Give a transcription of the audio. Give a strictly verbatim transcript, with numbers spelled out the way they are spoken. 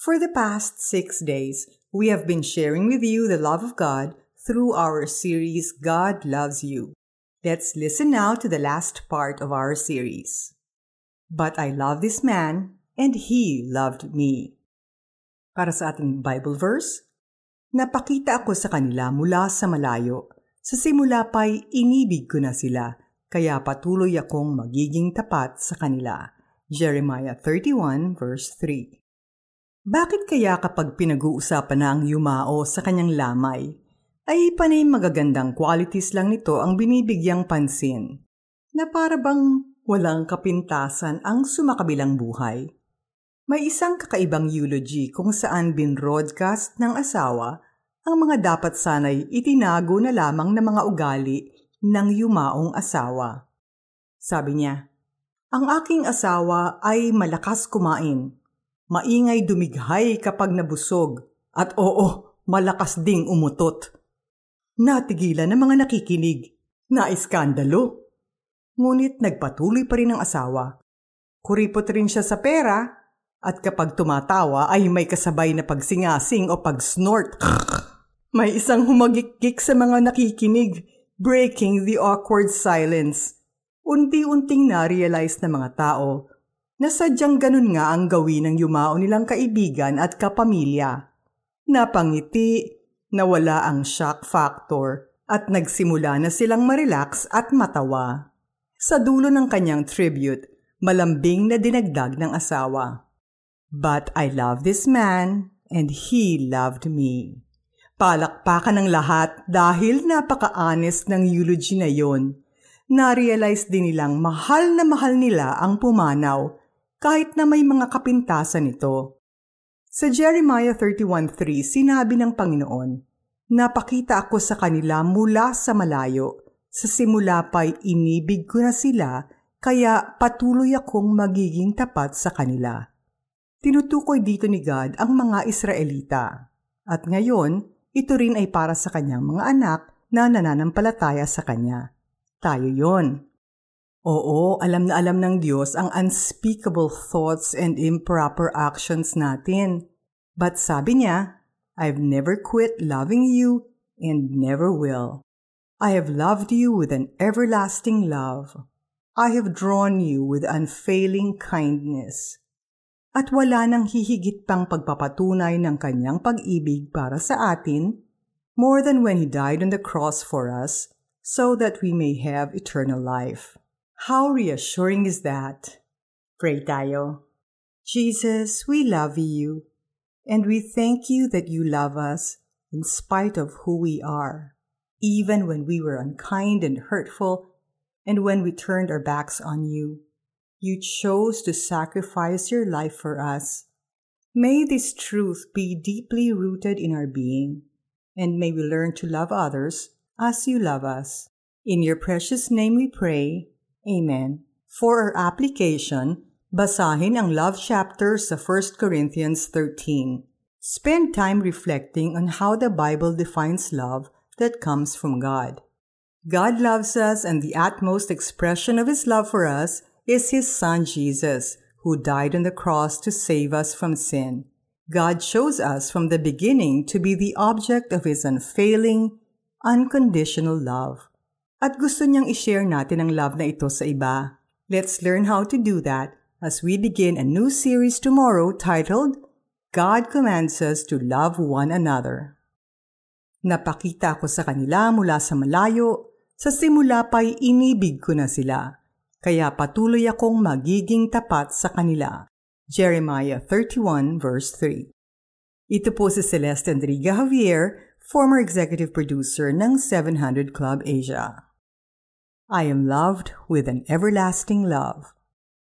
For the past six days, we have been sharing with you the love of God through our series, God Loves You. Let's listen now to the last part of our series. But I love this man, and he loved me. Para sa ating Bible verse, napakita ako sa kanila mula sa malayo. Sa simula pa'y inibig ko na sila, kaya patuloy akong magiging tapat sa kanila. Jeremiah thirty-one verse three. Bakit kaya kapag pinag-uusapan na ang yumao sa kanyang lamay, ay panay magagandang qualities lang nito ang binibigyang pansin, na para bang walang kapintasan ang sumakabilang buhay? May isang kakaibang eulogy kung saan binroadcast ng asawa ang mga dapat sana'y itinago na lamang na mga ugali ng yumaong asawa. Sabi niya, "Ang aking asawa ay malakas kumain, maingay dumighay kapag nabusog, at oo, malakas ding umutot." Natigilan ng mga nakikinig, naiskandalo. Ngunit nagpatuloy pa rin ang asawa. Kuripot rin siya sa pera, at kapag tumatawa ay may kasabay na pagsingasing o pag-snort. May isang humagikik sa mga nakikinig, breaking the awkward silence. Unti-unting na-realize ng mga tao na sadyang ganun nga ang gawin ng yumao nilang kaibigan at kapamilya. Napangiti, nawala ang shock factor, at nagsimula na silang marelax at matawa. Sa dulo ng kanyang tribute, malambing na dinagdag ng asawa, "But I love this man, and he loved me." Palakpakan ng lahat dahil napaka-honest ng eulogy na yon. Narealize din nilang mahal na mahal nila ang pumanaw, kahit na may mga kapintasan nito. Sa Jeremiah thirty-one three, sinabi ng Panginoon, "Napakita ako sa kanila mula sa malayo. Sa simula pa'y inibig ko na sila, kaya patuloy akong magiging tapat sa kanila." Tinutukoy dito ni God ang mga Israelita. At ngayon, ito rin ay para sa kanyang mga anak na nananampalataya sa kanya. Tayo yon. Oo, alam na alam ng Diyos ang unspeakable thoughts and improper actions natin. But sabi niya, "I've never quit loving you and never will. I have loved you with an everlasting love. I have drawn you with unfailing kindness." At wala nang hihigit pang pagpapatunay ng kanyang pag-ibig para sa atin, more than when He died on the cross for us, so that we may have eternal life. How reassuring is that? Pray tayo. Jesus, we love you, and we thank you that you love us in spite of who we are, even when we were unkind and hurtful, and when we turned our backs on you. You chose to sacrifice your life for us. May this truth be deeply rooted in our being, and may we learn to love others as you love us. In your precious name we pray. Amen. For our application, basahin ang love chapter sa First Corinthians thirteen. Spend time reflecting on how the Bible defines love that comes from God. God loves us, and the utmost expression of His love for us is His Son Jesus, who died on the cross to save us from sin. God chose us from the beginning to be the object of His unfailing, unconditional love. At gusto niyang ishare natin ang love na ito sa iba. Let's learn how to do that as we begin a new series tomorrow titled, God Commands Us to Love One Another. Napakita ko sa kanila mula sa malayo, sa simula pa'y inibig ko na sila, kaya patuloy akong magiging tapat sa kanila. Jeremiah thirty-one verse three. Ito po si Celeste Andriga Javier, former executive producer ng seven hundred Club Asia. I am loved with an everlasting love.